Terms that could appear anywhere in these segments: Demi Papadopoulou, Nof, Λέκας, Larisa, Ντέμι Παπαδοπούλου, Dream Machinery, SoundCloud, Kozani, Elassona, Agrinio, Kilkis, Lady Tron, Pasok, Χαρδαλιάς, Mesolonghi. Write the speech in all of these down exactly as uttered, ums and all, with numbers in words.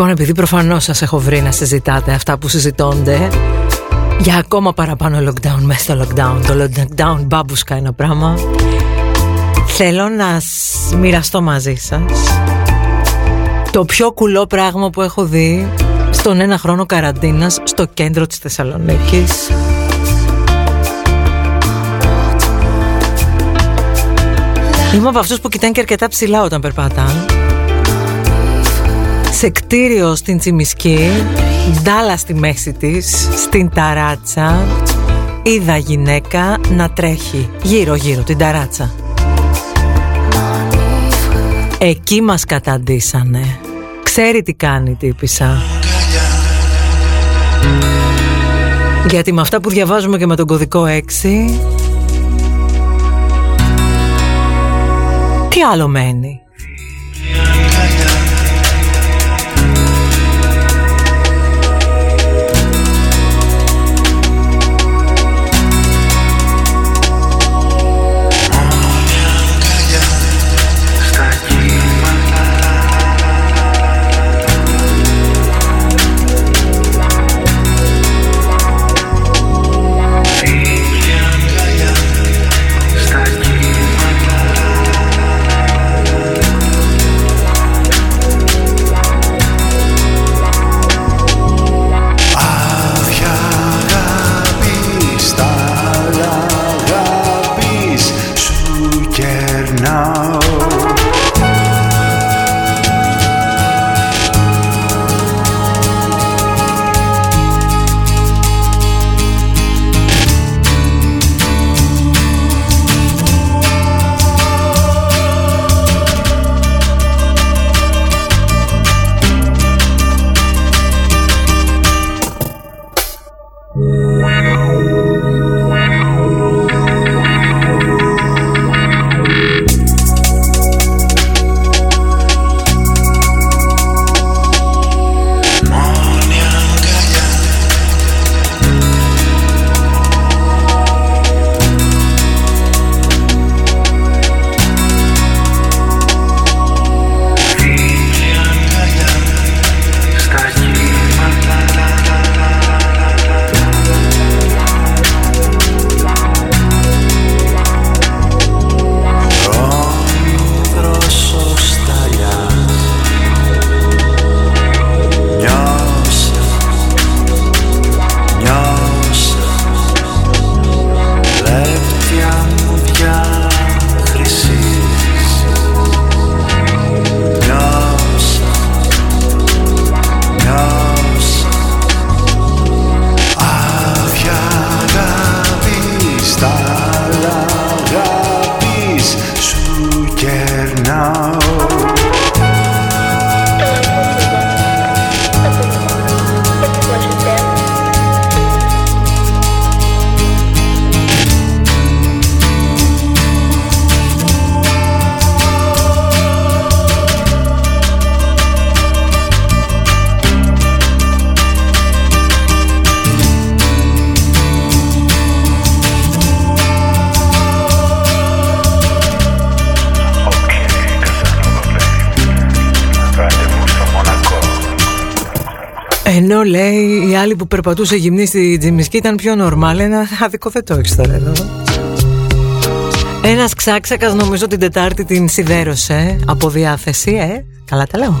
Λοιπόν, επειδή προφανώς σας έχω βρει να συζητάτε αυτά που συζητώνται για ακόμα παραπάνω lockdown μέσα στο lockdown, το lockdown μπάμπουσκα ένα πράγμα, θέλω να μοιραστώ μαζί σας το πιο κουλό πράγμα που έχω δει στον ένα χρόνο καραντίνας στο κέντρο της Θεσσαλονίκης. Είμαι από αυτούς που κοιτάνε και αρκετά ψηλά όταν περπατάνε. Σε κτίριο στην Τσιμισκή, ντάλα στη μέση της, στην ταράτσα, είδα γυναίκα να τρέχει γύρω-γύρω την ταράτσα. Εκεί μας καταντήσανε. Ξέρει τι κάνει η τύπισσα. Γιατί με αυτά που διαβάζουμε και με τον κωδικό έξι, τι άλλο μένει. Ενώ λέει η άλλη που περπατούσε γυμνή στη Τζιμισκή ήταν πιο normal. Ένα αδικοθετό έχεις τώρα εδώ. Ένας ξάξακας νομίζω την Τετάρτη την σιδέρωσε από διάθεση, ε. Καλά τα λέω.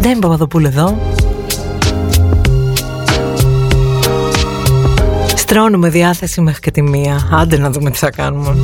Ντέμι Παπαδοπούλου εδώ. Στρώνουμε διάθεση μέχρι και τη μία. Άντε να δούμε τι θα κάνουμε.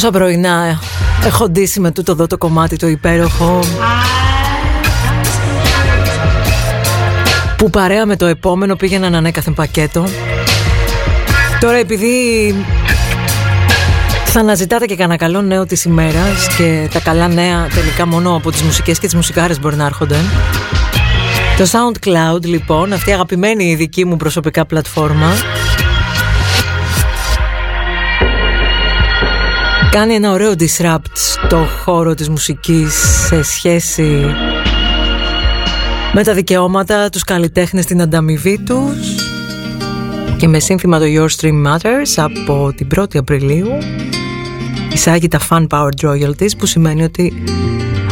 Πόσα πρωινά έχω ντύσει με τούτο εδώ το κομμάτι το υπέροχο που παρέα με το επόμενο πήγαιναν ανέκαθεν πακέτο. Τώρα επειδή θα αναζητάτε και κανένα καλό νέο της ημέρας και τα καλά νέα τελικά μόνο από τις μουσικές και τις μουσικάρες μπορεί να έρχονται, Το SoundCloud λοιπόν, αυτή η αγαπημένη δική μου προσωπικά πλατφόρμα, κάνει ένα ωραίο disrupt στο χώρο της μουσικής σε σχέση με τα δικαιώματα, τους καλλιτέχνες, την ανταμοιβή τους, και με σύνθημα το Your Stream Matters από την πρώτη Απριλίου εισάγει τα Fan Powered Royalties, που σημαίνει ότι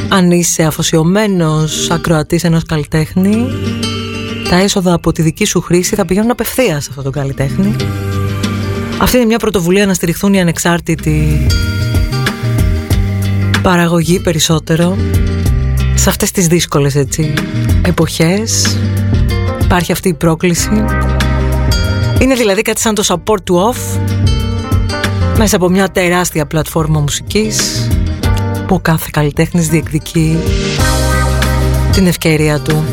αν είσαι αφοσιωμένος ακροατής ενός καλλιτέχνη, τα έσοδα από τη δική σου χρήση θα πηγαίνουν απευθείας σε αυτόν τον καλλιτέχνη. Αυτή είναι μια πρωτοβουλία να στηριχθούν οι ανεξάρτητοι παραγωγοί περισσότερο σε αυτές τις δύσκολες, έτσι, εποχές. Υπάρχει αυτή η πρόκληση. Είναι δηλαδή κάτι σαν το support του Off μέσα από μια τεράστια πλατφόρμα μουσικής, που ο κάθε καλλιτέχνης διεκδικεί την ευκαιρία του.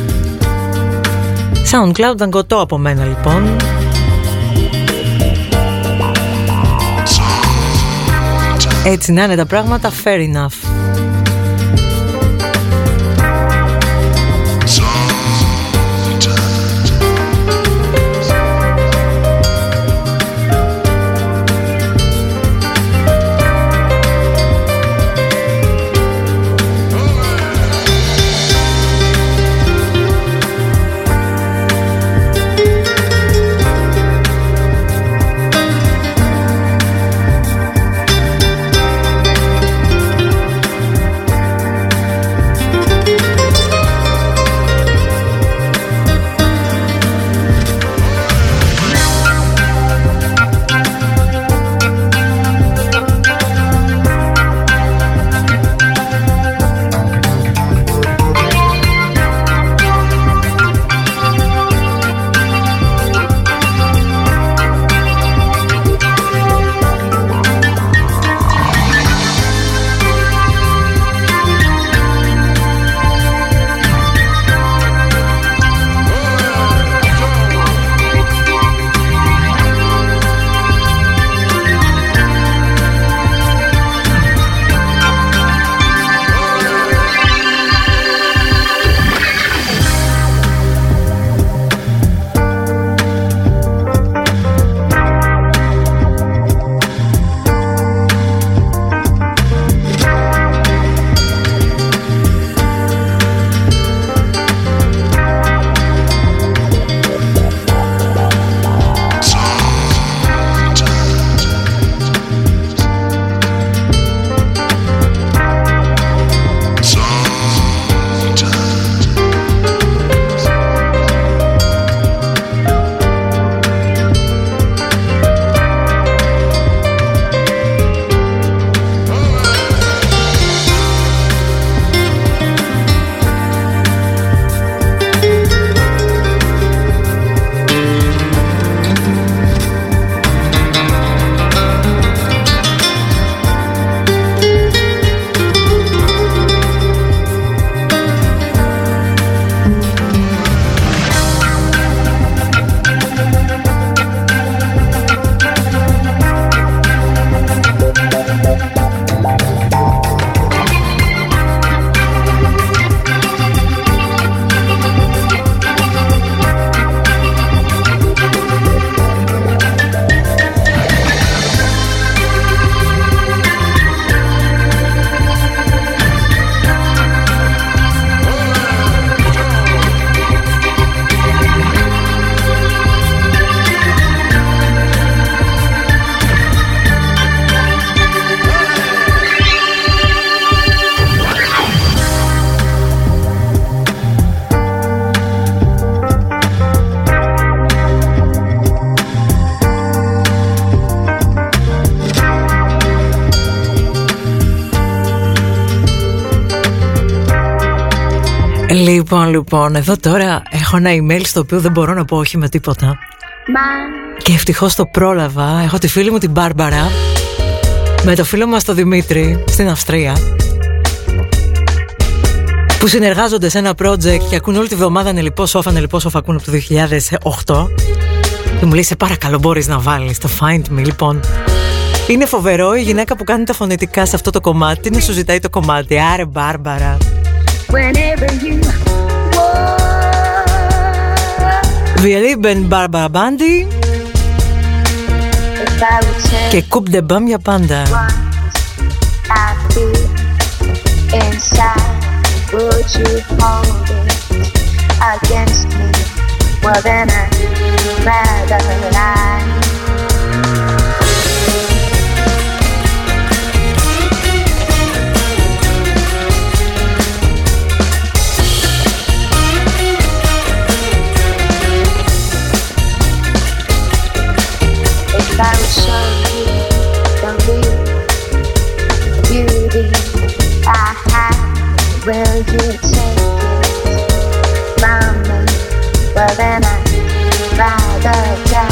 SoundCloud, δαγκωτό από μένα λοιπόν. Έτσι να είναι τα πράγματα, fair enough. Λοιπόν, λοιπόν, εδώ τώρα έχω ένα email στο οποίο δεν μπορώ να πω όχι με τίποτα. Bye. Και ευτυχώς το πρόλαβα. Έχω τη φίλη μου την Μπάρμπαρα με το φίλο μας τον Δημήτρη στην Αυστρία, που συνεργάζονται σε ένα project και ακούν όλη τη βδομάδα ανελιπώς off, ανελιπώς off ακούν από το δύο χιλιάδες οκτώ. Και μου λέει, σε παρακαλώ μπορείς να βάλεις το Find Me. Λοιπόν, είναι φοβερό η γυναίκα που κάνει τα φωνητικά σε αυτό το κομμάτι να σου ζητάει το κομμάτι. Άρε Μπάρμπαρα. Whenever you want. Βιελή Μπεν Μπάρμπαρα Μπάντι και Κούπ Ντεμπάμ για πάντα. Will you take it from me? Well then I'd rather die.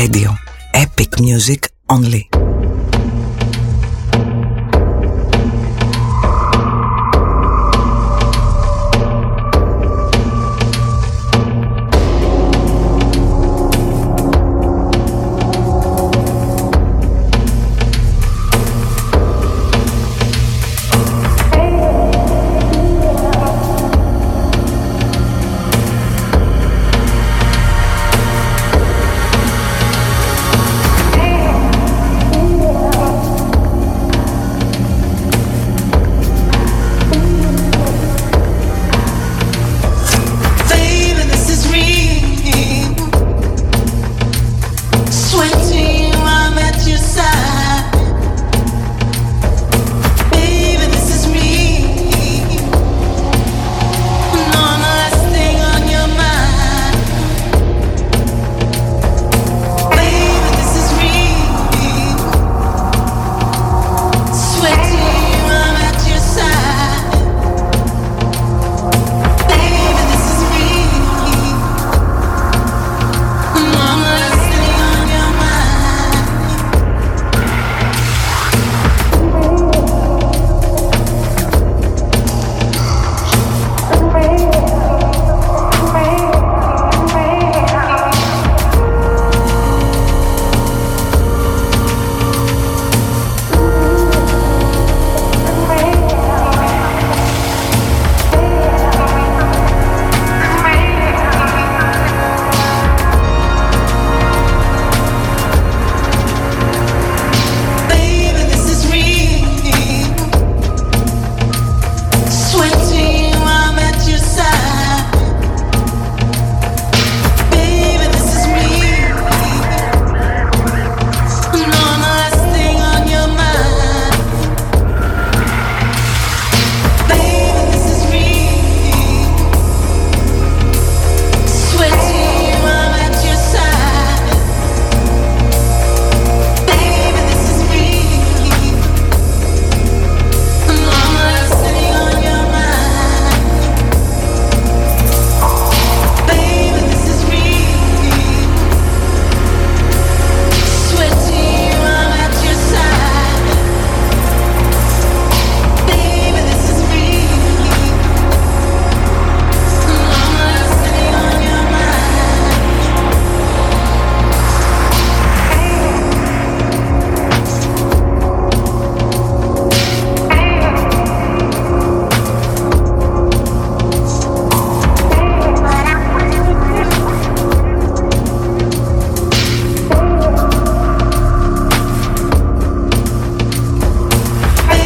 Radio. Epic music only.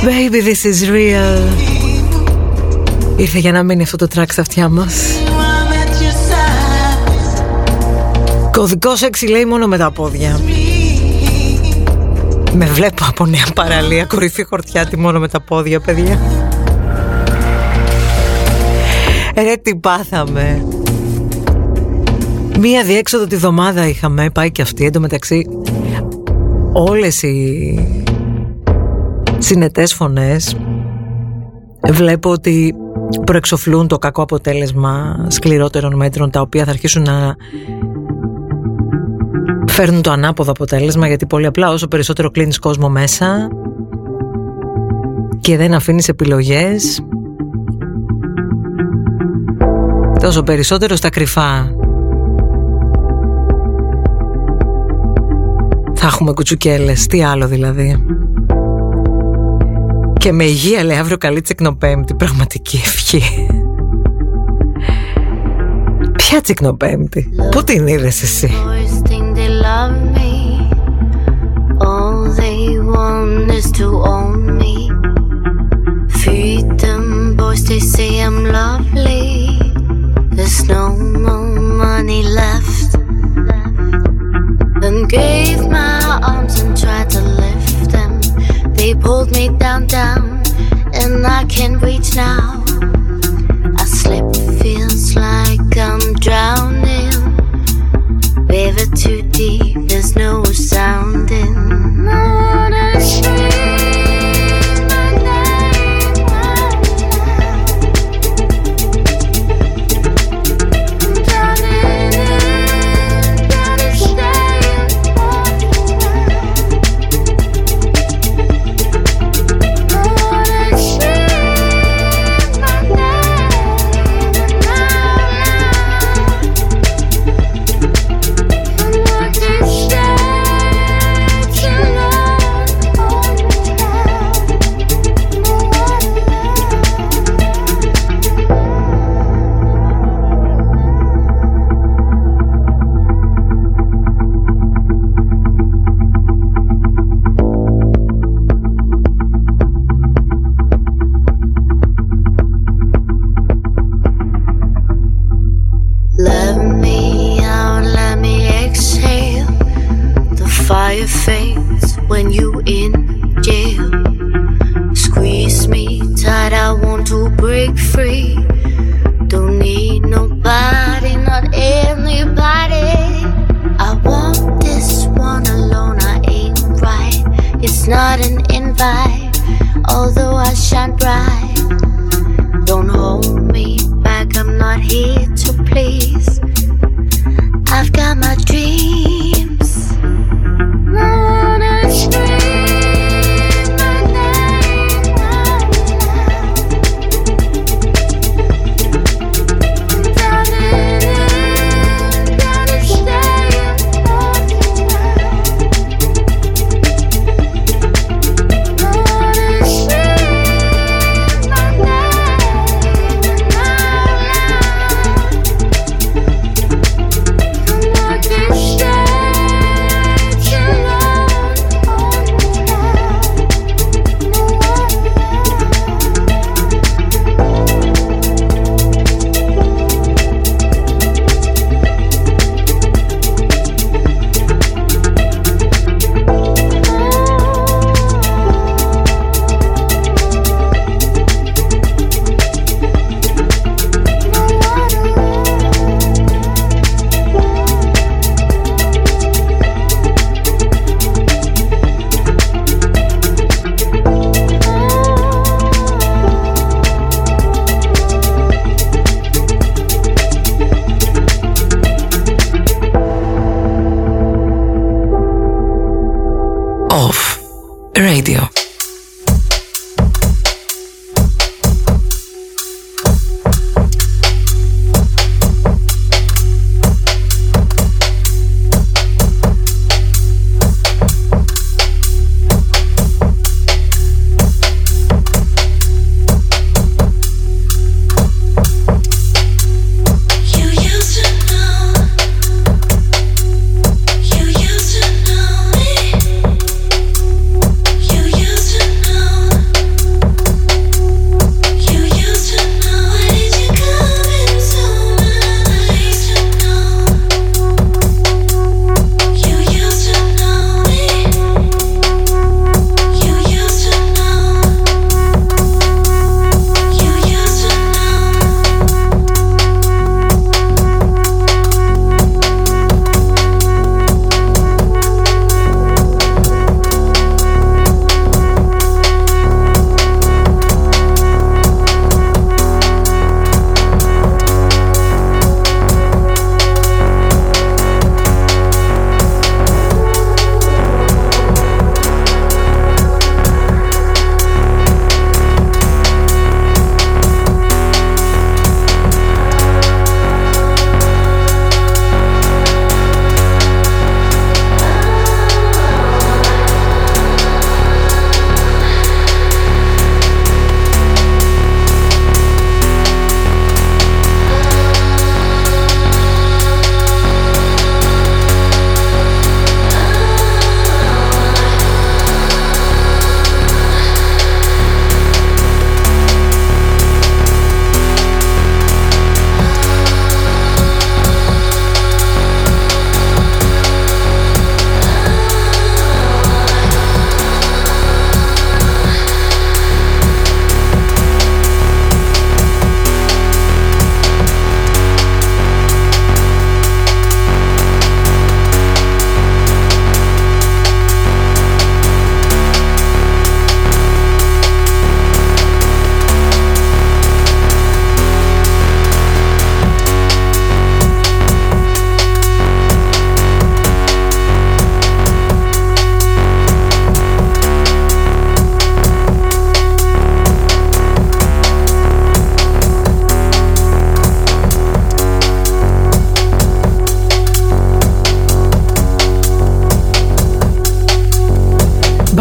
Baby, this is real. Ήρθε για να μείνει αυτό το track στα αυτιά μας. Κωδικός έξι λέει μόνο με τα πόδια. Με βλέπω από Νέα Παραλία, κορυφή χορτιάτη, μόνο με τα πόδια, παιδιά. Ρε τι πάθαμε. Μία διέξοδο τη βδομάδα είχαμε, πάει και αυτή. Εν τω μεταξύ όλες οι συνετές φωνές βλέπω ότι προεξοφλούν το κακό αποτέλεσμα σκληρότερων μέτρων, τα οποία θα αρχίσουν να φέρνουν το ανάποδο αποτέλεσμα, γιατί πολύ απλά όσο περισσότερο κλείνεις κόσμο μέσα και δεν αφήνεις επιλογές, τόσο περισσότερο στα κρυφά θα έχουμε κουτσουκέλες. Τι άλλο δηλαδή. Και με υγεία, λέει, αύριο καλή τσικνοπέμπτη. Πραγματική ευχή. Ποια τσικνοπέμπτη? Πού την είδες εσύ? Love me, all they want is to own me. Feed them boys, they say I'm lovely. There's no more money left. Then gave my arms and tried to lift them. They pulled me down, down, and I can't reach now. I slip, feels like I'm drowning. River too deep, there's no sound in. I wanna shake.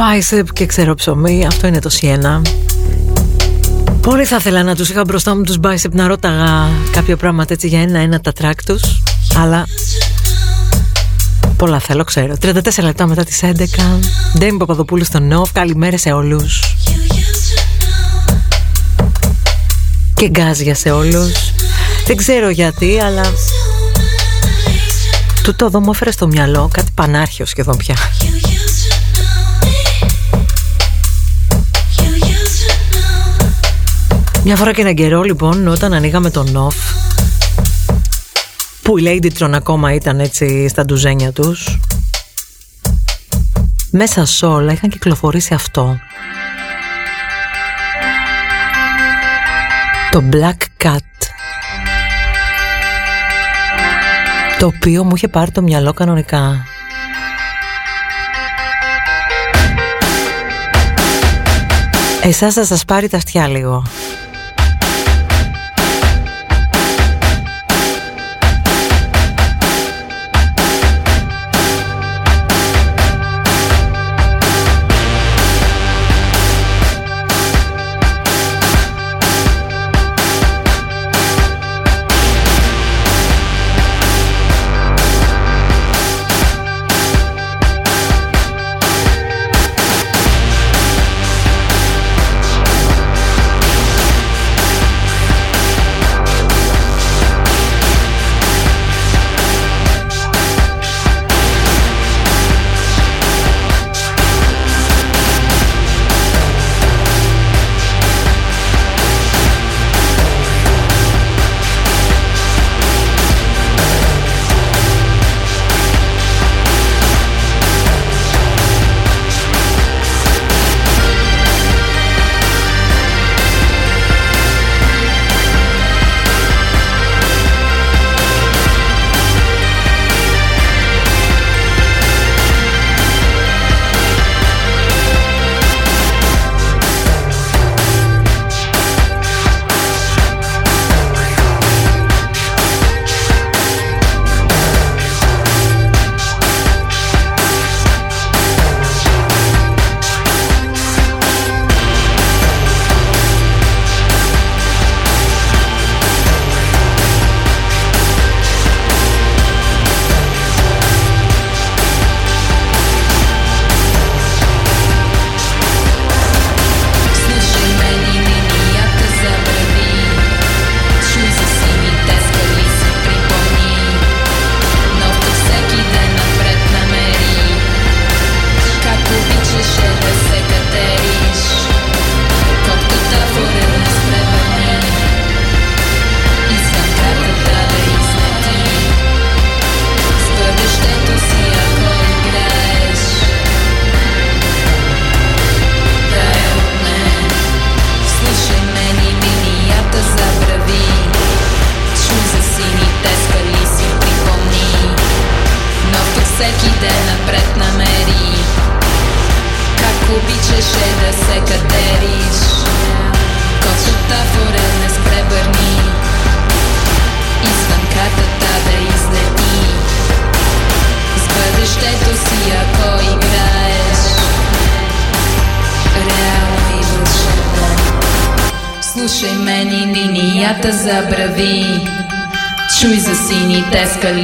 bicep και ξέρω ψωμί. Αυτό είναι το Σιένα. Πολύ θα ήθελα να τους είχα μπροστά μου τους bicep, να ρώταγα κάποια πράγματα έτσι για ένα-ένα τα track τους. Αλλά πολλά θέλω, ξέρω. τριάντα τέσσερα λεπτά μετά τις έντεκα. Demi Papadopoulou στο Νοφ. Καλημέρα σε όλους. Και γκάζια σε όλους. Δεν ξέρω γιατί, αλλά τούτο εδώ μου έφερε στο μυαλό κάτι πανάρχαιο σχεδόν πια. Μια φορά και έναν καιρό λοιπόν, όταν ανοίγαμε τον Νοφ, που η Lady Tron ακόμα ήταν έτσι στα ντουζένια τους, μέσα σ' όλα είχαν κυκλοφορήσει αυτό, το Black Cat, το οποίο μου είχε πάρει το μυαλό κανονικά. Εσάς θα σας πάρει τα αυτιά λίγο.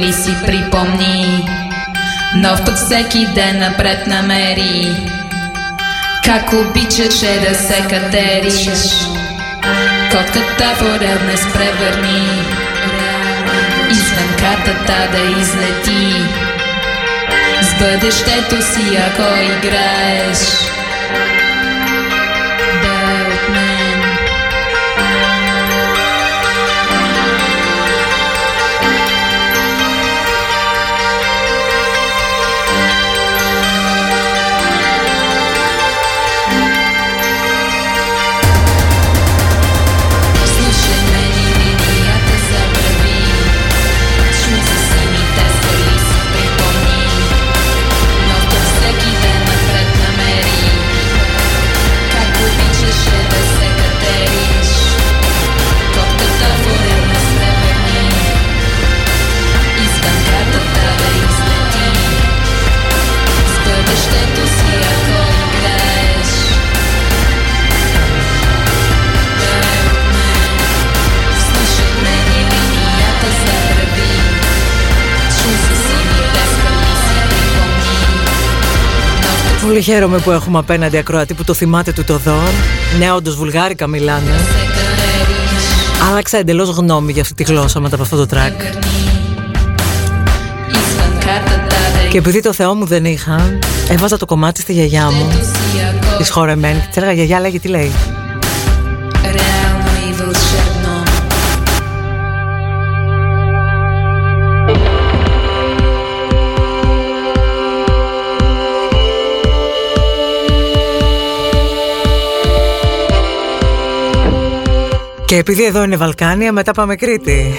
Ли си припомни, нов път всеки ден напред намери, как обичаше да се катериш, котката поредне с превърни, извън картата да излети, с бъдещето си ако играеш, да е от мен. Всеки ден напред намери, Πολύ χαίρομαι που έχουμε απέναντι ακροατή που το θυμάται του το δόν. Ναι, όντως βουλγάρικα μιλάνε. Άλλαξα εντελώς γνώμη για αυτή τη γλώσσα μετά από αυτό το track. Και επειδή το Θεό μου δεν είχα, έβαζα το κομμάτι στη γιαγιά μου, της χορεμένη, και της έλεγα «Γιαγιά, λέγε τι λέει». Και επειδή εδώ είναι Βαλκάνια, μετά πάμε Κρήτη.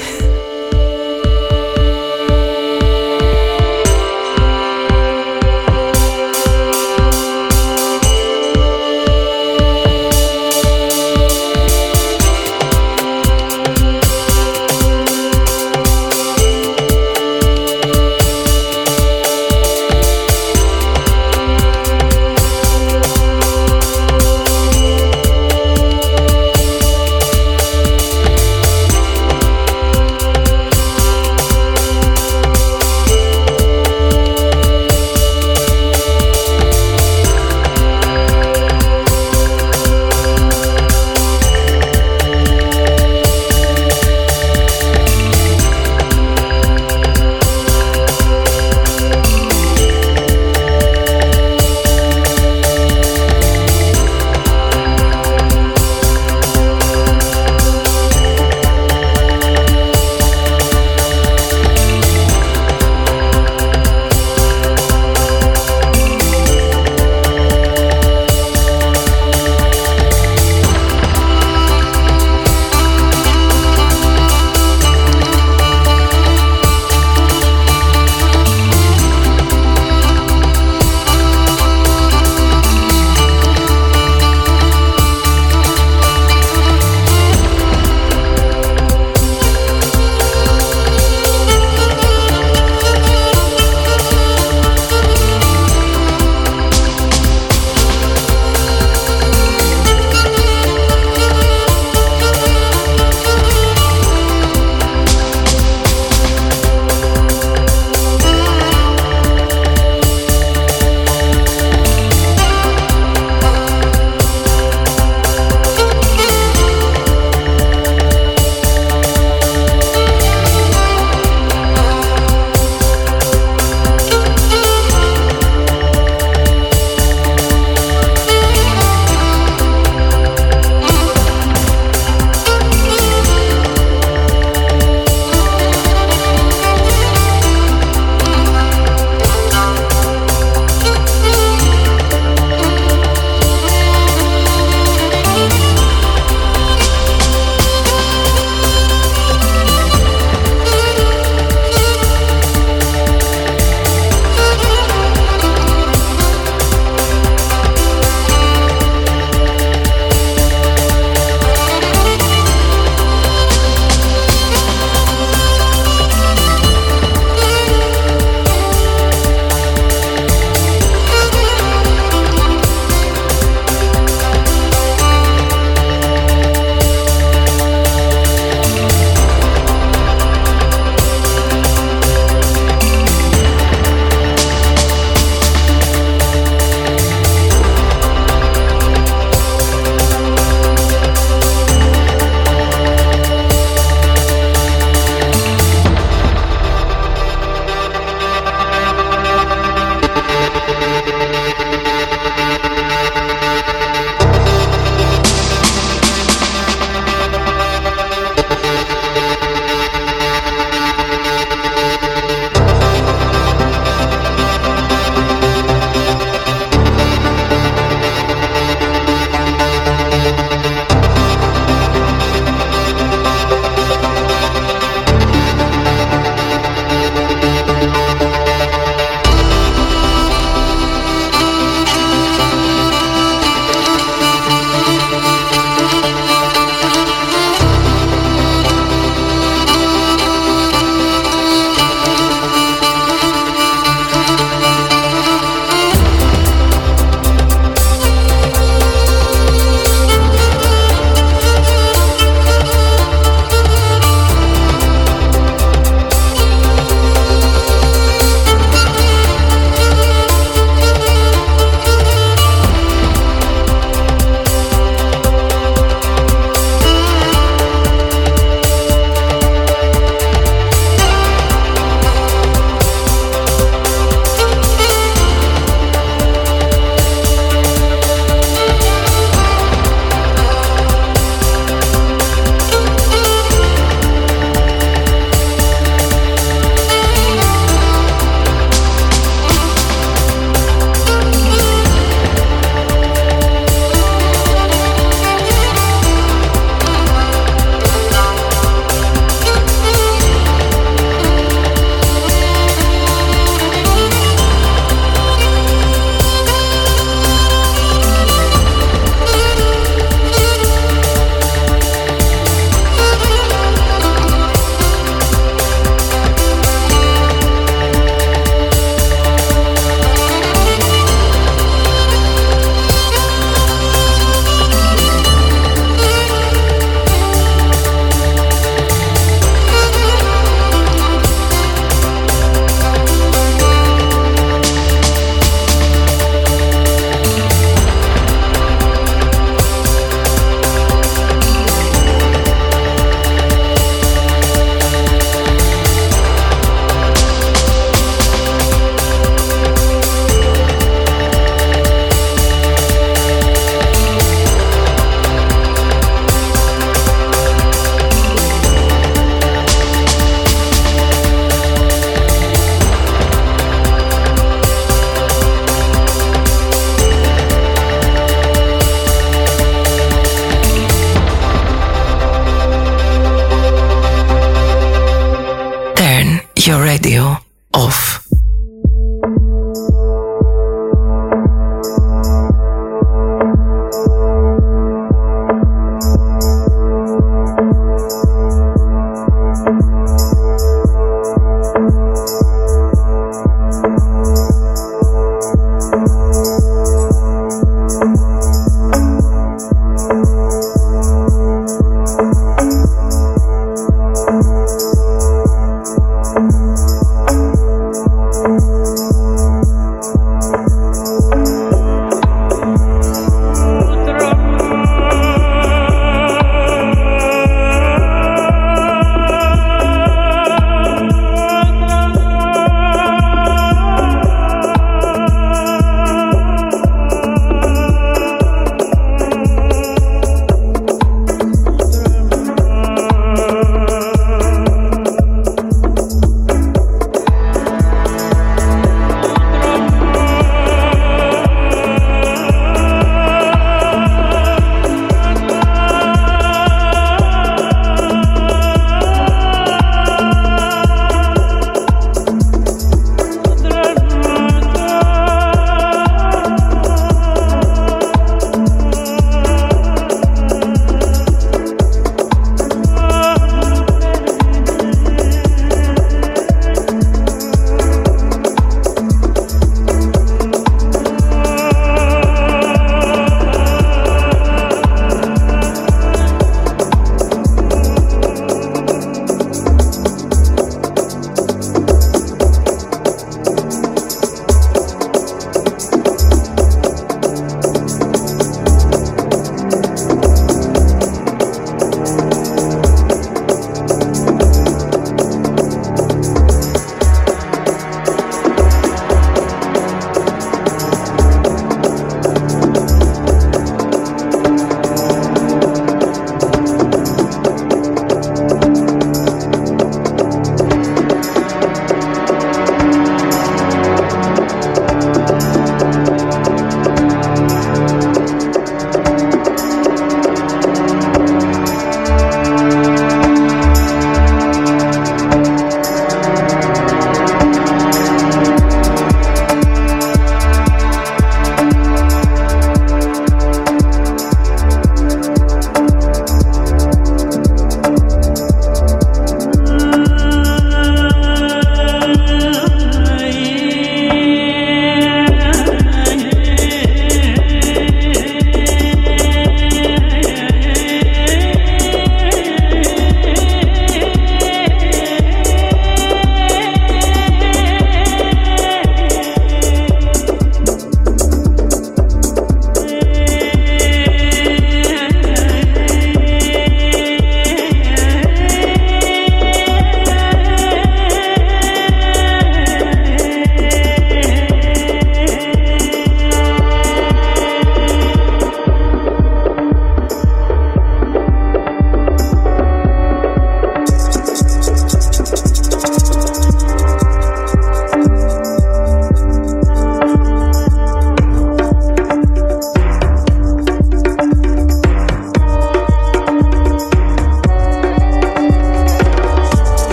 off.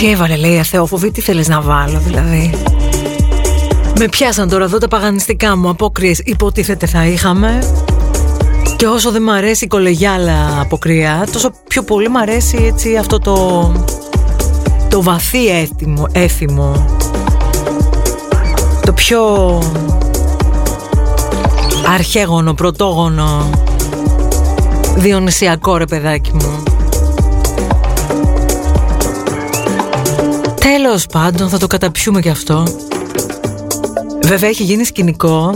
Τι έβαλε, λέει, αθεόφοβη, τι θέλεις να βάλω, δηλαδή. Με πιάσαν τώρα εδώ τα παγανιστικά μου, απόκριες υποτίθεται θα είχαμε. Και όσο δεν μ' αρέσει η κολεγιάλα αποκριά, τόσο πιο πολύ μ' αρέσει έτσι αυτό το, το βαθύ έθιμο, έθιμο. Το πιο αρχαίγωνο, πρωτόγωνο, διονυσιακό, ρε παιδάκι μου. Τέλος πάντων, θα το καταπιούμε κι αυτό. Βέβαια έχει γίνει σκηνικό.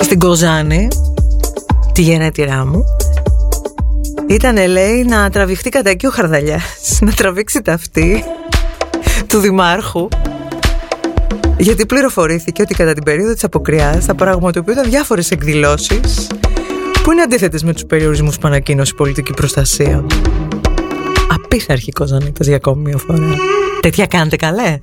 Στην Kozani, τη γενέτειρά μου, ήταν, λέει, να τραβηχτεί κατά εκεί ο Χαρδαλιάς, να τραβήξει τα αυτή του δημάρχου, γιατί πληροφορήθηκε ότι κατά την περίοδο της αποκριάς θα πραγματοποιούνταν διάφορες εκδηλώσεις που είναι αντίθετες με τους περιορισμούς που ανακοίνωσε η πολιτική προστασία. Απίθαρχη Kozani, για ακόμη μια φορά. Τέτοια κάνετε καλέ.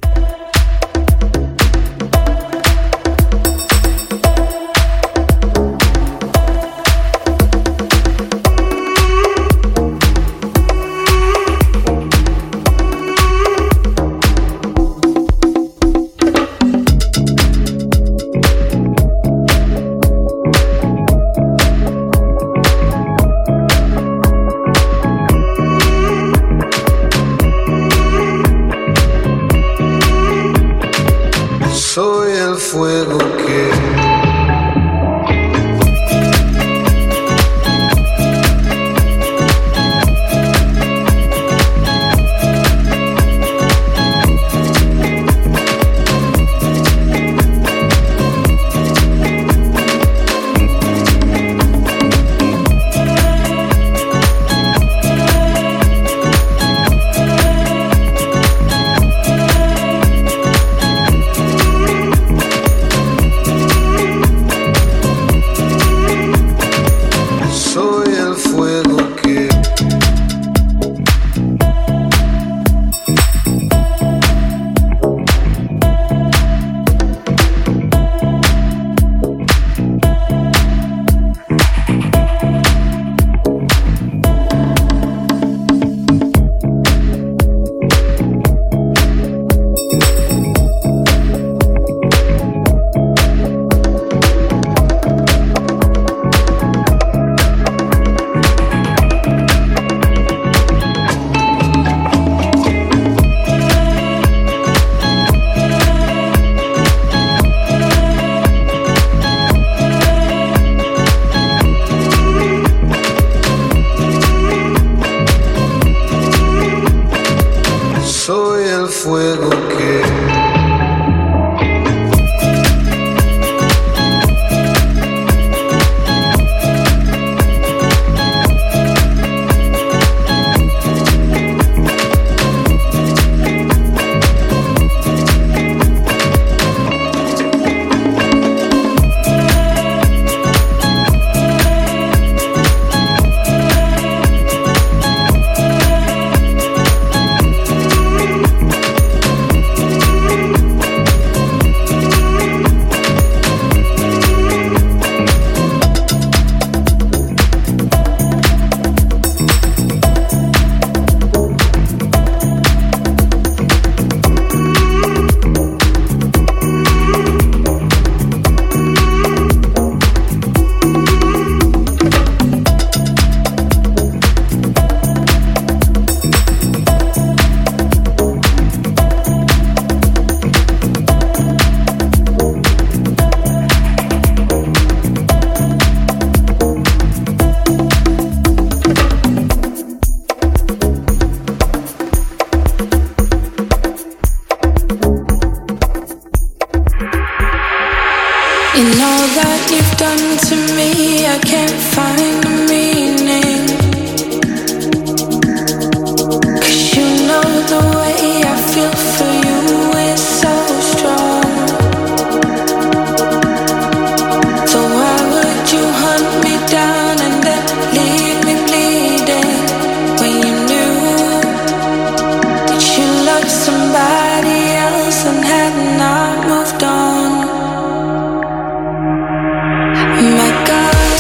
My God,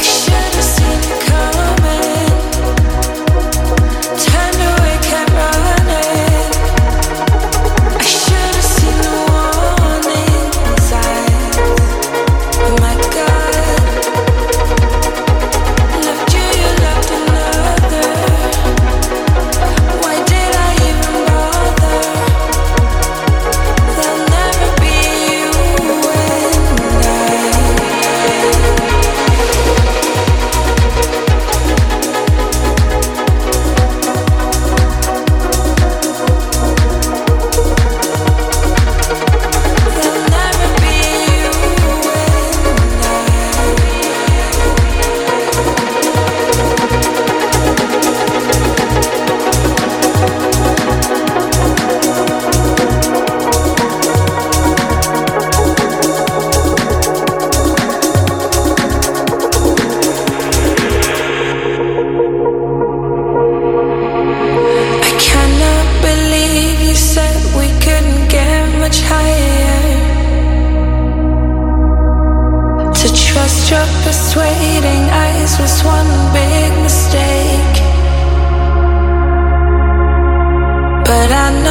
I should have seen. Side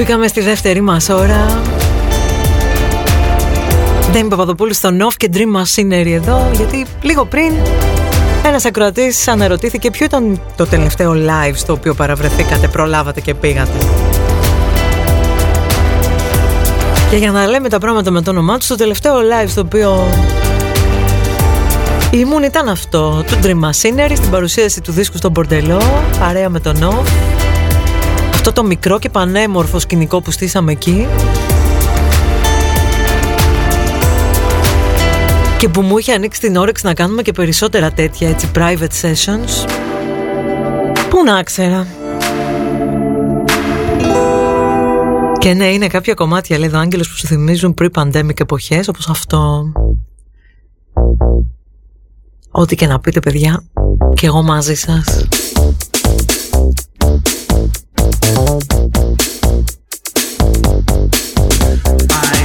Μπήκαμε στη δεύτερη μας ώρα. Demi Παπαδοπούλου στο Nof και Dream Machinery εδώ, γιατί λίγο πριν ένας ακροατής αναρωτήθηκε ποιο ήταν το τελευταίο live στο οποίο παραβρεθήκατε, προλάβατε και πήγατε. Και για να λέμε τα πράγματα με το όνομά τους, το τελευταίο live στο οποίο ήμουν ήταν αυτό, του Dream Machinery, στην παρουσίαση του δίσκου στο Bordello, παρέα με τον Nof. Αυτό το μικρό και πανέμορφο σκηνικό που στήσαμε εκεί και που μου είχε ανοίξει την όρεξη να κάνουμε και περισσότερα τέτοια, έτσι, private sessions. Πού να ξέρα. Και ναι, είναι κάποια κομμάτια, λέει ο Άγγελος, που σου θυμίζουν pre-pandemic εποχές, όπως αυτό. Ό,τι και να πείτε, παιδιά, και εγώ μαζί σας. I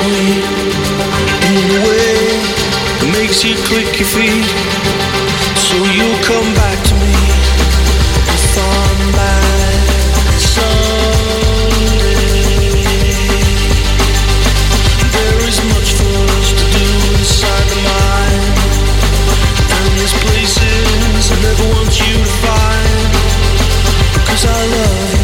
sweet in a way that makes you click your feet. So you'll come back to me if I'm mad someday. There is much for us to do inside the mind, and there's places I never want you to find, because I love you.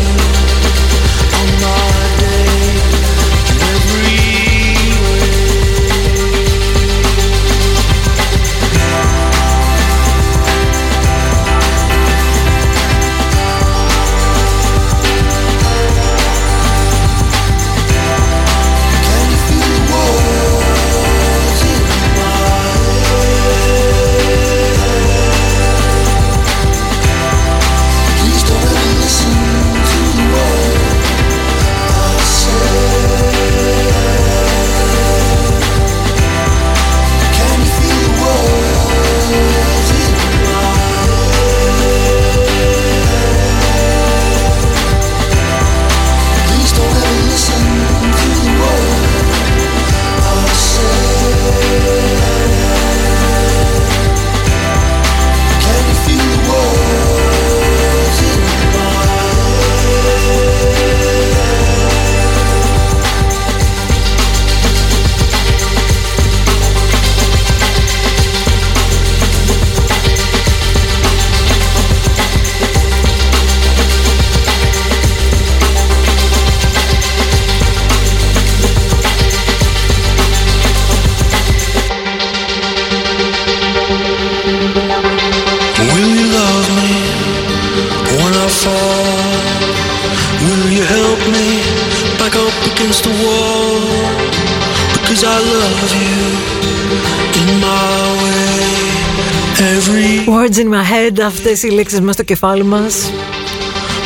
In my head, αυτές οι λέξεις μας στο κεφάλι μας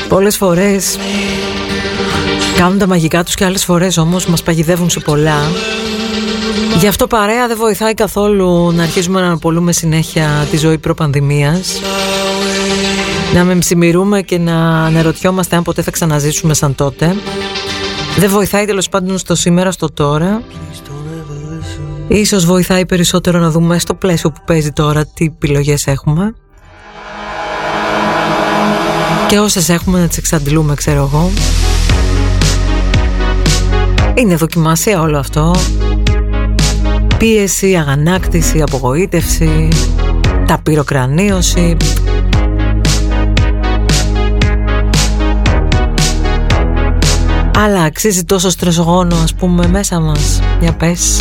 πολλές φορές κάνουν τα μαγικά τους και άλλες φορές όμως μας παγιδεύουν σε πολλά. Γι' αυτό παρέα δεν βοηθάει καθόλου να αρχίζουμε να αναπολούμε συνέχεια τη ζωή προπανδημίας, να μεμψημιρούμε και να αναρωτιόμαστε αν ποτέ θα ξαναζήσουμε σαν τότε. Δεν βοηθάει τέλος πάντων στο σήμερα, στο τώρα. Ίσως βοηθάει περισσότερο να δούμε στο πλαίσιο που παίζει τώρα τι επιλογές έχουμε και όσες έχουμε να τις εξαντλούμε, ξέρω εγώ. Είναι δοκιμασία όλο αυτό. Πίεση, αγανάκτηση, απογοήτευση, ταπειροκρανίωση. Αλλά αξίζει τόσο στρεσογόνο, ας πούμε, μέσα μας? Για πες.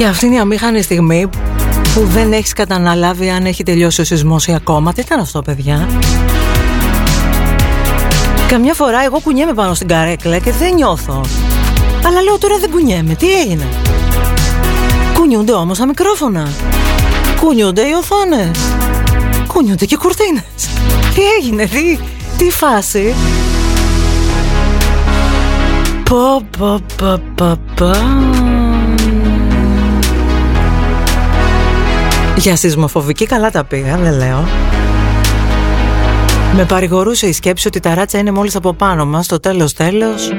Και αυτή είναι η αμήχανη στιγμή που δεν έχεις καταναλάβει αν έχει τελειώσει ο σεισμός ή ακόμα. Τι ήταν αυτό, παιδιά? Καμιά φορά εγώ κουνιέμαι πάνω στην καρέκλα και δεν νιώθω. Αλλά λέω τώρα δεν κουνιέμαι, τι έγινε? Κουνιούνται όμως τα μικρόφωνα, κουνιούνται οι οθόνες, κουνιούνται και κουρτίνες. Τι έγινε, τι, τι φάση? Πο, πο, πο, πο, πο. Για σεισμοφοβική καλά τα πήγα, δεν λέω. Με παρηγορούσε η σκέψη ότι τα ράτσα είναι μόλις από πάνω μας. Το τέλος τέλος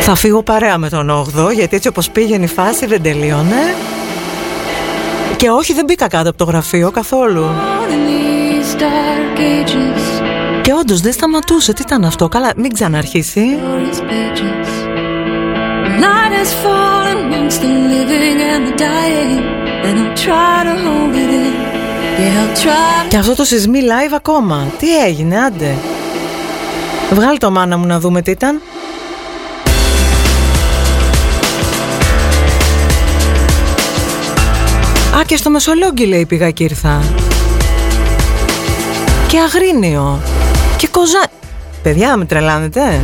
θα φύγω παρέα με τον όγδοο, γιατί έτσι όπως πήγαινε η φάση δεν τελείωνε. Και όχι, δεν μπήκα κάτω από το γραφείο καθόλου. Και όντως δεν σταματούσε, τι ήταν αυτό? Καλά, μην ξαναρχίσει. Και αυτό το σεισμή live ακόμα. Τι έγινε, άντε? Βγάλε το, μάνα μου, να δούμε τι ήταν. Α, και στο Μεσολόγγι, λέει, πήγα και ήρθα. Και Αγρίνιο. Και Kozani. Παιδιά, με τρελάνετε?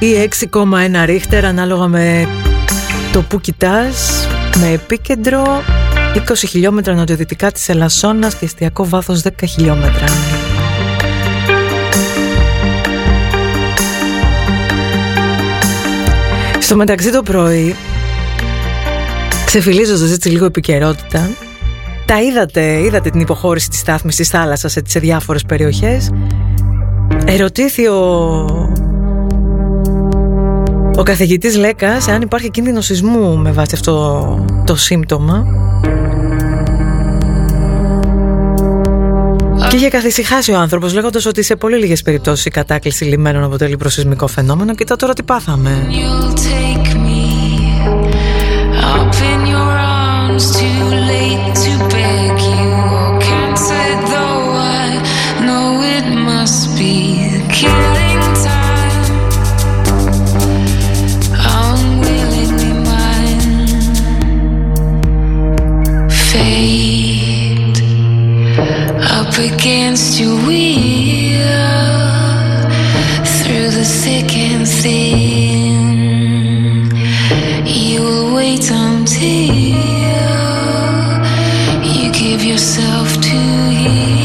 ή έξι κόμμα ένα Ρίχτερ, ανάλογα με το που κοιτάς, με επίκεντρο είκοσι χιλιόμετρα νοτιοδυτικά της Ελασσόνας και εστιακό βάθος δέκα χιλιόμετρα. Στο μεταξύ το πρωί, ξεφυλίζοντας έτσι λίγο επικαιρότητα, τα είδατε, είδατε την υποχώρηση της στάθμης της θάλασσας σε διάφορες περιοχές. Ερωτήθη ο, ο καθηγητής Λέκας αν υπάρχει κίνδυνο σεισμού με βάση αυτό το σύμπτωμα. Και είχε καθησυχάσει ο άνθρωπος λέγοντας ότι σε πολύ λίγες περιπτώσεις η κατάκληση λιμένων αποτελεί προσεισμικό φαινόμενο. Κοίτα τώρα τι πάθαμε. Against your will, through the thick and thin, you will wait until you give yourself to him.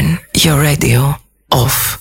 Turn your radio off.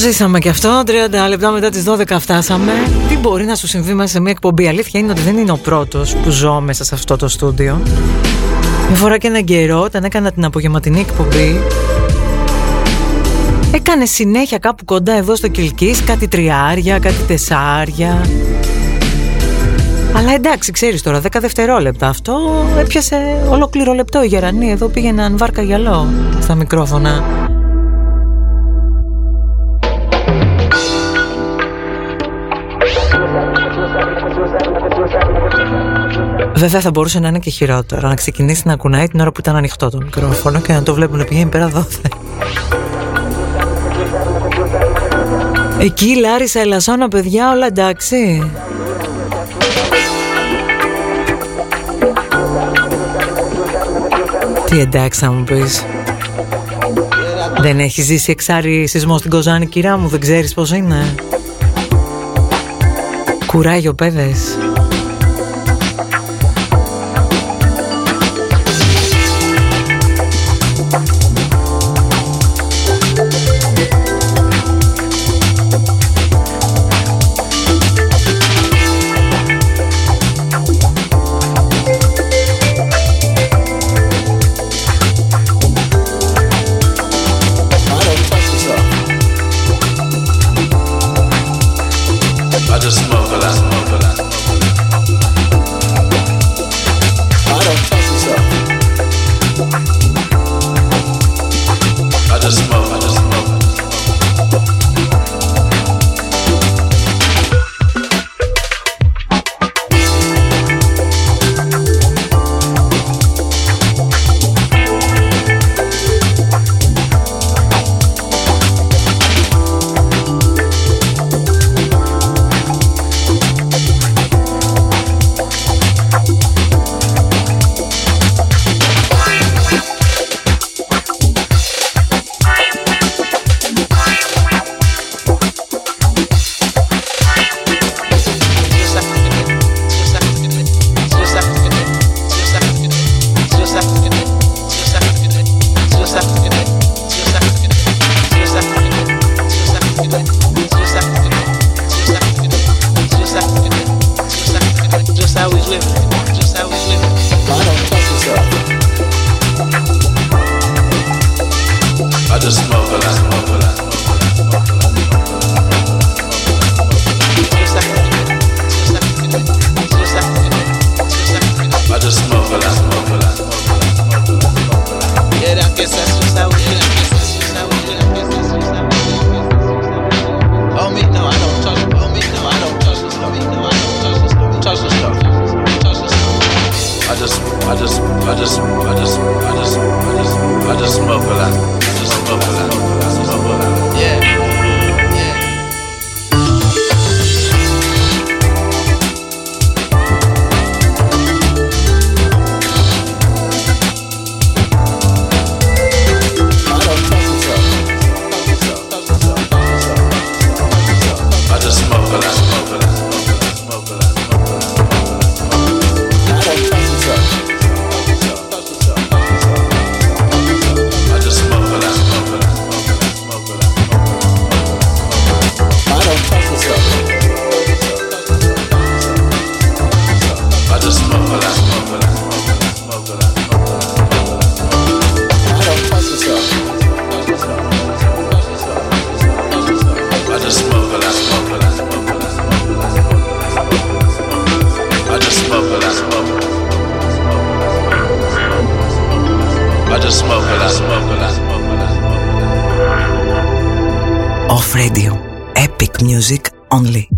Ζήσαμε και αυτό, τριάντα λεπτά μετά τις δώδεκα φτάσαμε. Τι μπορεί να σου συμβεί μέσα σε μια εκπομπή? Αλήθεια είναι ότι δεν είναι ο πρώτος που ζω μέσα σε αυτό το στούντιο. Μια φορά και έναν καιρό, όταν έκανα την απογευματινή εκπομπή, έκανε συνέχεια κάπου κοντά εδώ στο Κιλκίς κάτι τριάρια, κάτι τεσσάρια. Αλλά εντάξει, ξέρεις τώρα, δέκα δευτερόλεπτα αυτό έπιασε ολόκληρο λεπτό. Οι γερανοί εδώ πήγαιναν βάρκα γυαλό στα μικρόφωνα. Βέβαια θα μπορούσε να είναι και χειρότερο, να ξεκινήσει να κουνάει την ώρα που ήταν ανοιχτό το μικρόφωνο και να το βλέπουν να πηγαίνει πέρα δόθε. Εκεί Λάρισα, Ελασσόνα, παιδιά, όλα εντάξει. Τι εντάξει θα μου πεις? Δεν έχεις ζήσει εξάρι σεισμό στην Κοζάνη, κυρά μου, δεν ξέρεις πώς είναι? Κουράγιο, παιδες. Pasok Music Only.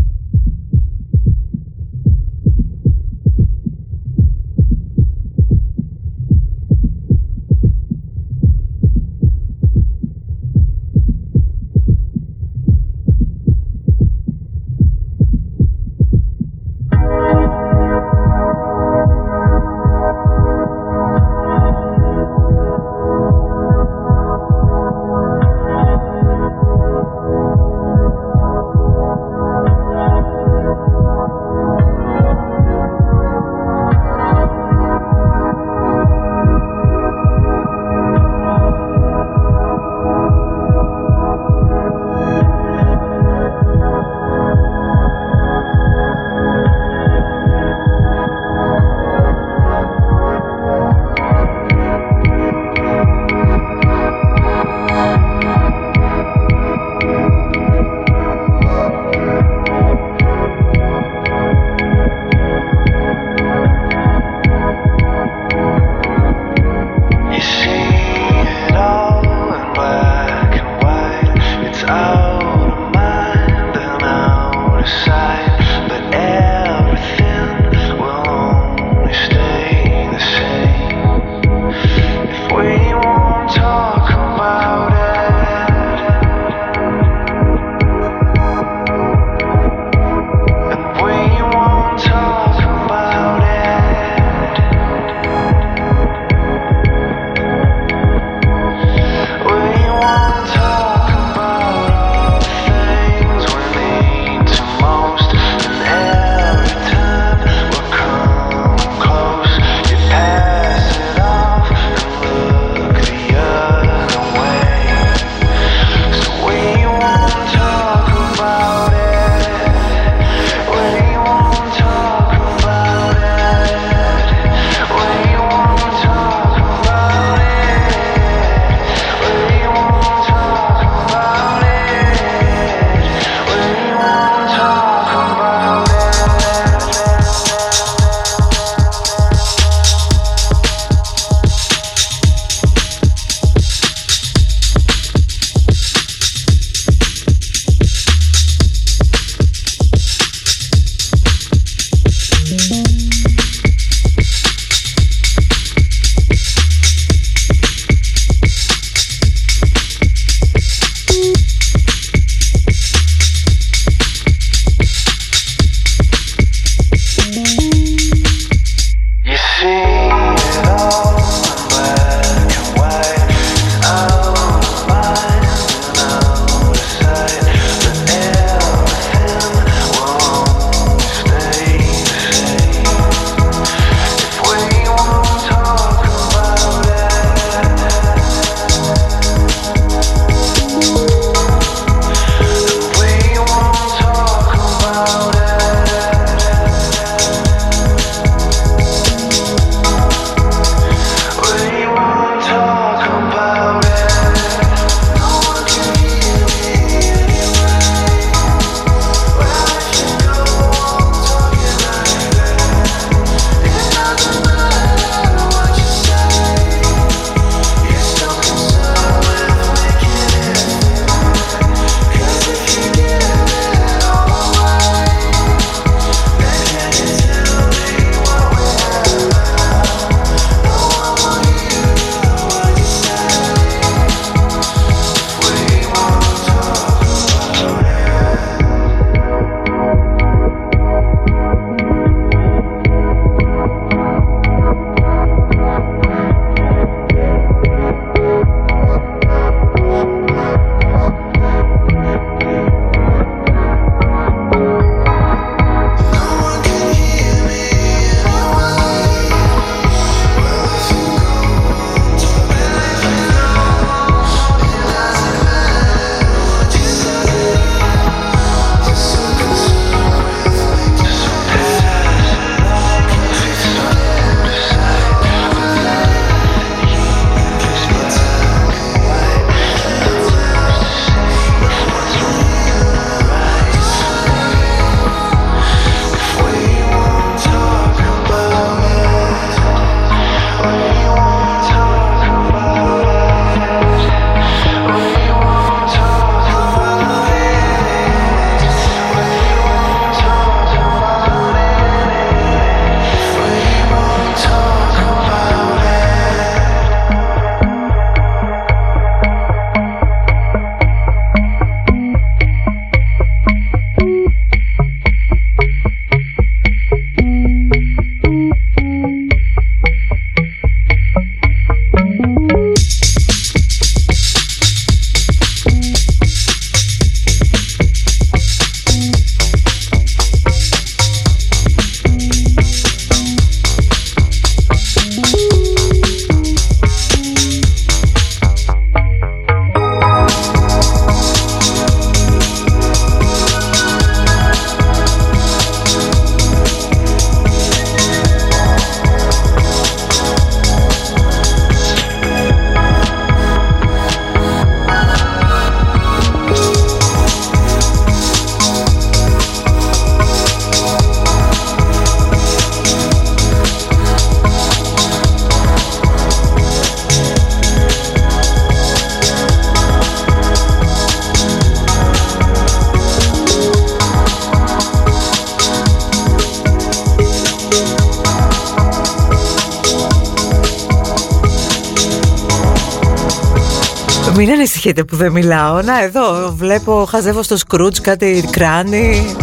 Μην ανησυχείτε που δεν μιλάω. Να, εδώ βλέπω, χαζεύω στο Σκρούτς κάτι κράνη.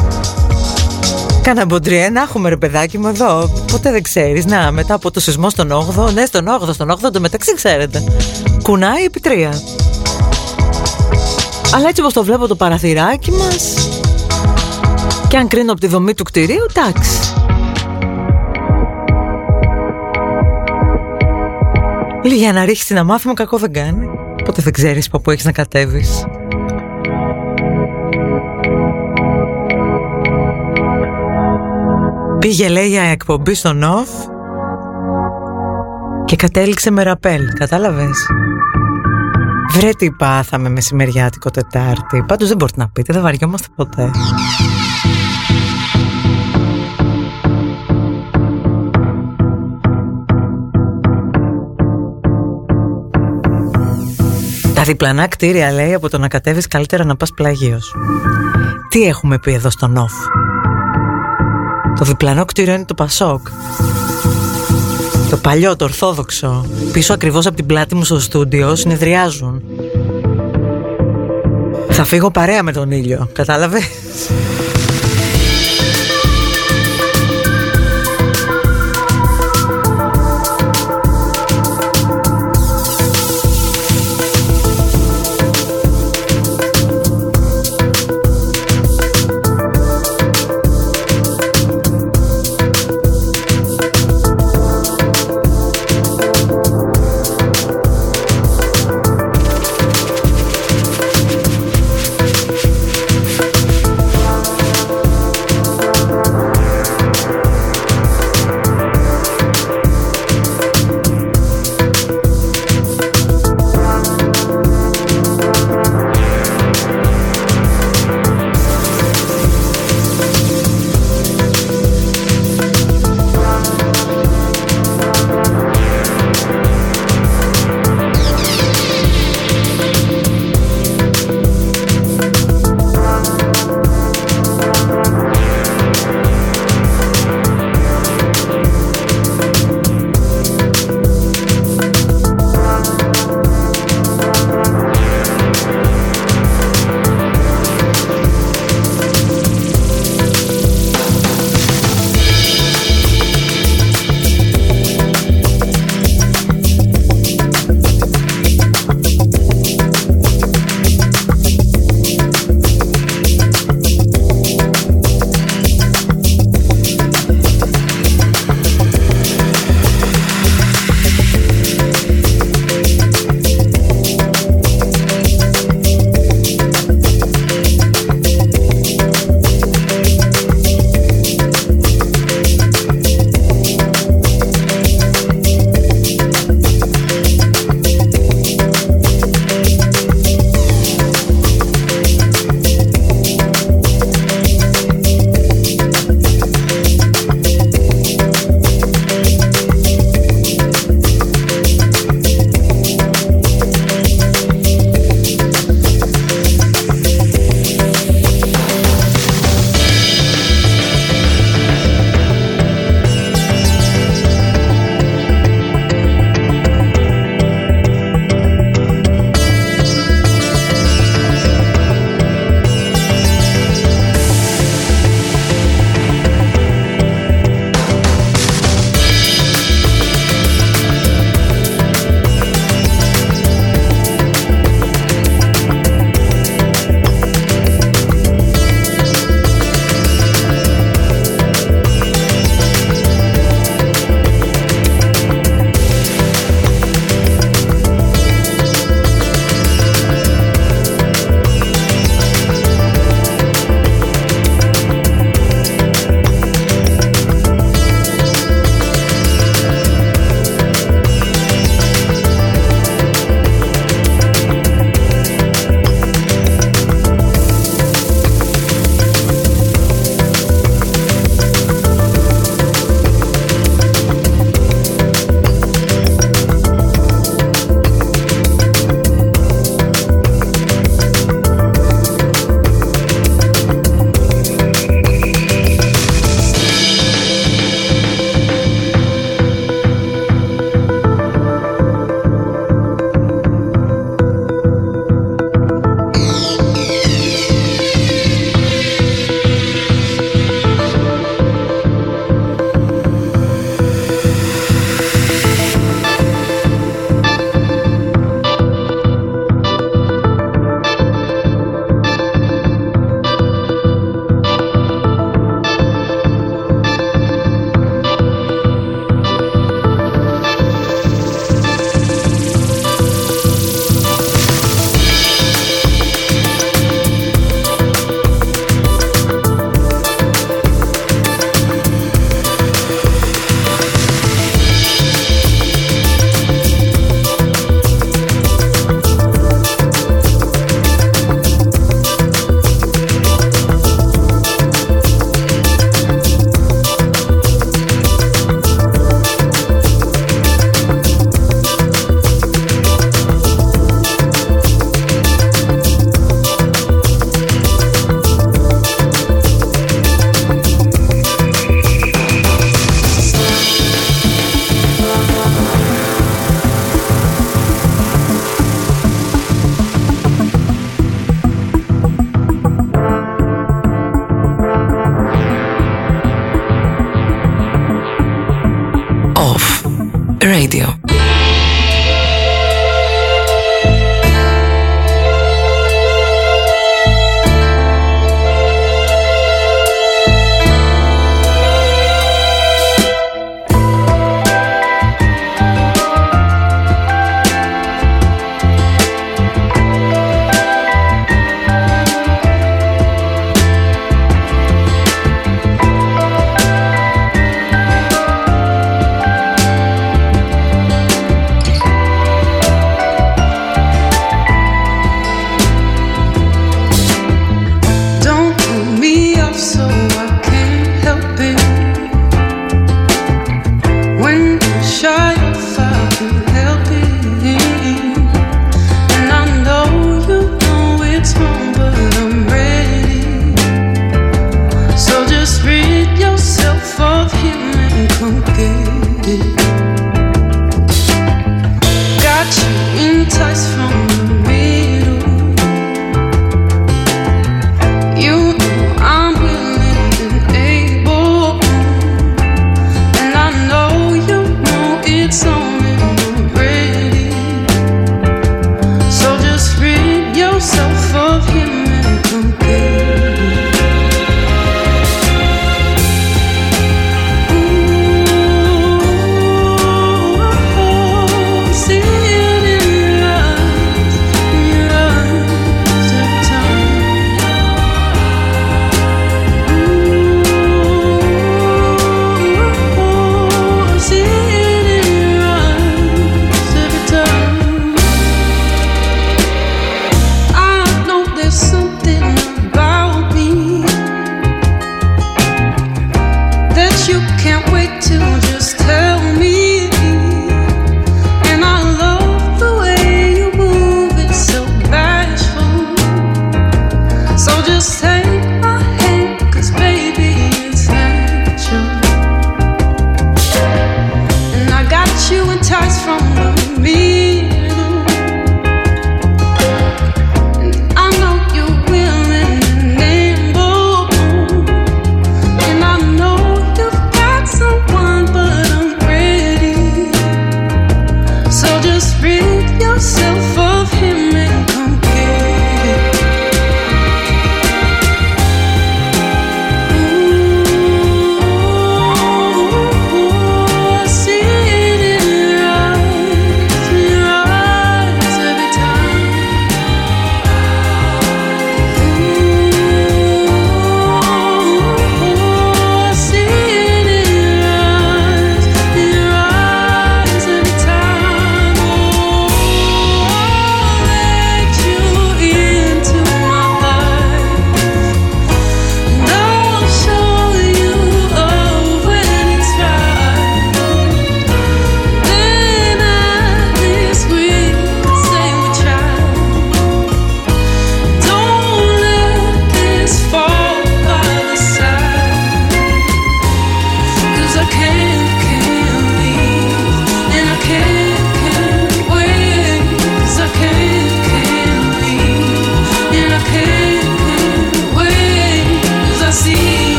Κάνα μποντριένα, έχουμε ρε παιδάκι μου εδώ. Ποτέ δεν ξέρεις. Να, μετά από το σεισμό στον όγδοο, ναι, στον όγδοο, στον όγδοο, το μεταξύ ξέρετε. Κουνάει επί τρία. Αλλά έτσι όπως το βλέπω το παραθυράκι μας, και αν κρίνω από τη δομή του κτηρίου, εντάξει. Λίγα να ρίχεις να μάθουμε, κακό δεν κάνει. Ποτέ δεν ξέρεις από πού έχεις να κατέβεις. Πήγε λέει για εκπομπή στο Νοφ και κατέληξε με ραπέλ, κατάλαβες. Βρε τι πάθαμε μεσημεριάτικο Τετάρτη. Πάντως δεν μπορείτε να πείτε, δεν βαριόμαστε ποτέ. Τα διπλανά κτίρια λέει από το να κατέβεις καλύτερα να πας πλαγίως. Τι έχουμε πει εδώ στο Νοφ? Το διπλανό κτίριο είναι το Πασόκ. Το παλιό, το ορθόδοξο. Πίσω ακριβώς από την πλάτη μου στο στούντιο συνεδριάζουν. Θα φύγω παρέα με τον ήλιο, κατάλαβε. Radio.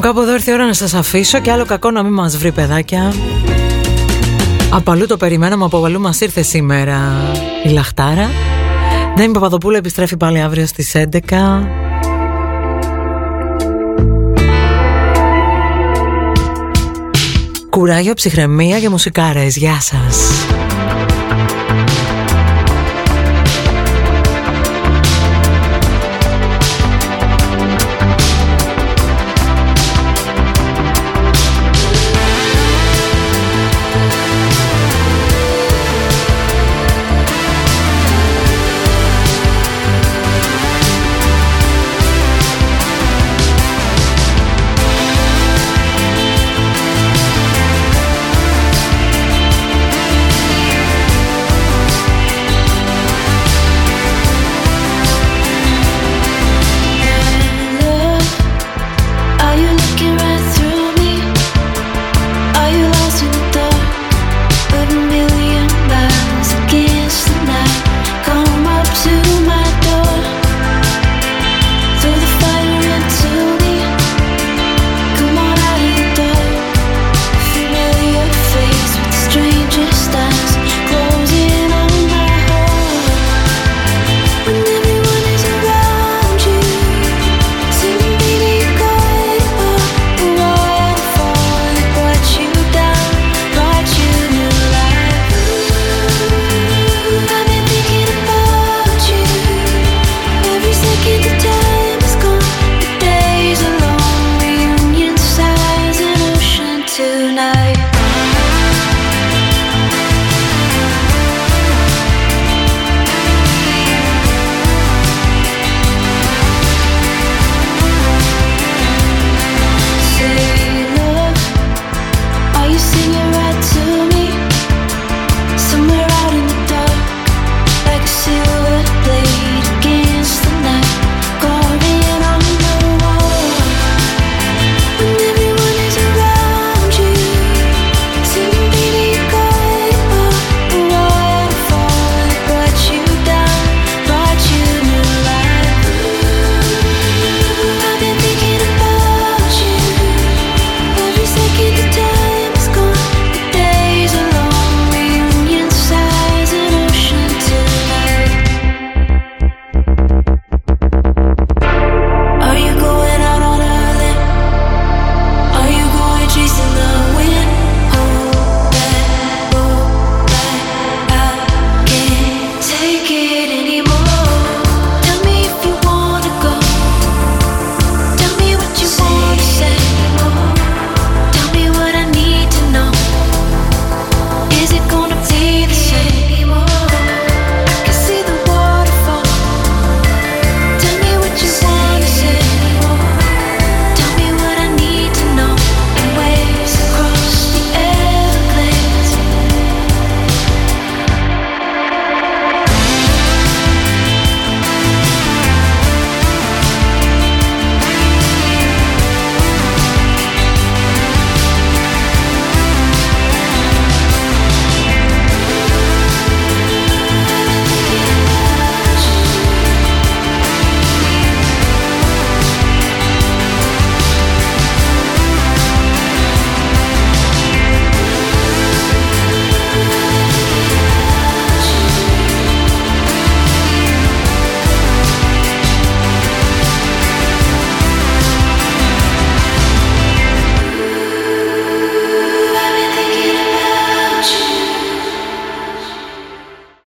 Κάπου εδώ ήρθε η ώρα να σας αφήσω και άλλο κακό να μην μας βρει, παιδάκια. Από αλλού το περιμέναμε, από αλλού μας ήρθε σήμερα η λαχτάρα. Ντέμι Παπαδοπούλου επιστρέφει πάλι αύριο στις έντεκα. Κουράγιο, ψυχραιμία και μουσικάρες. Γεια σας.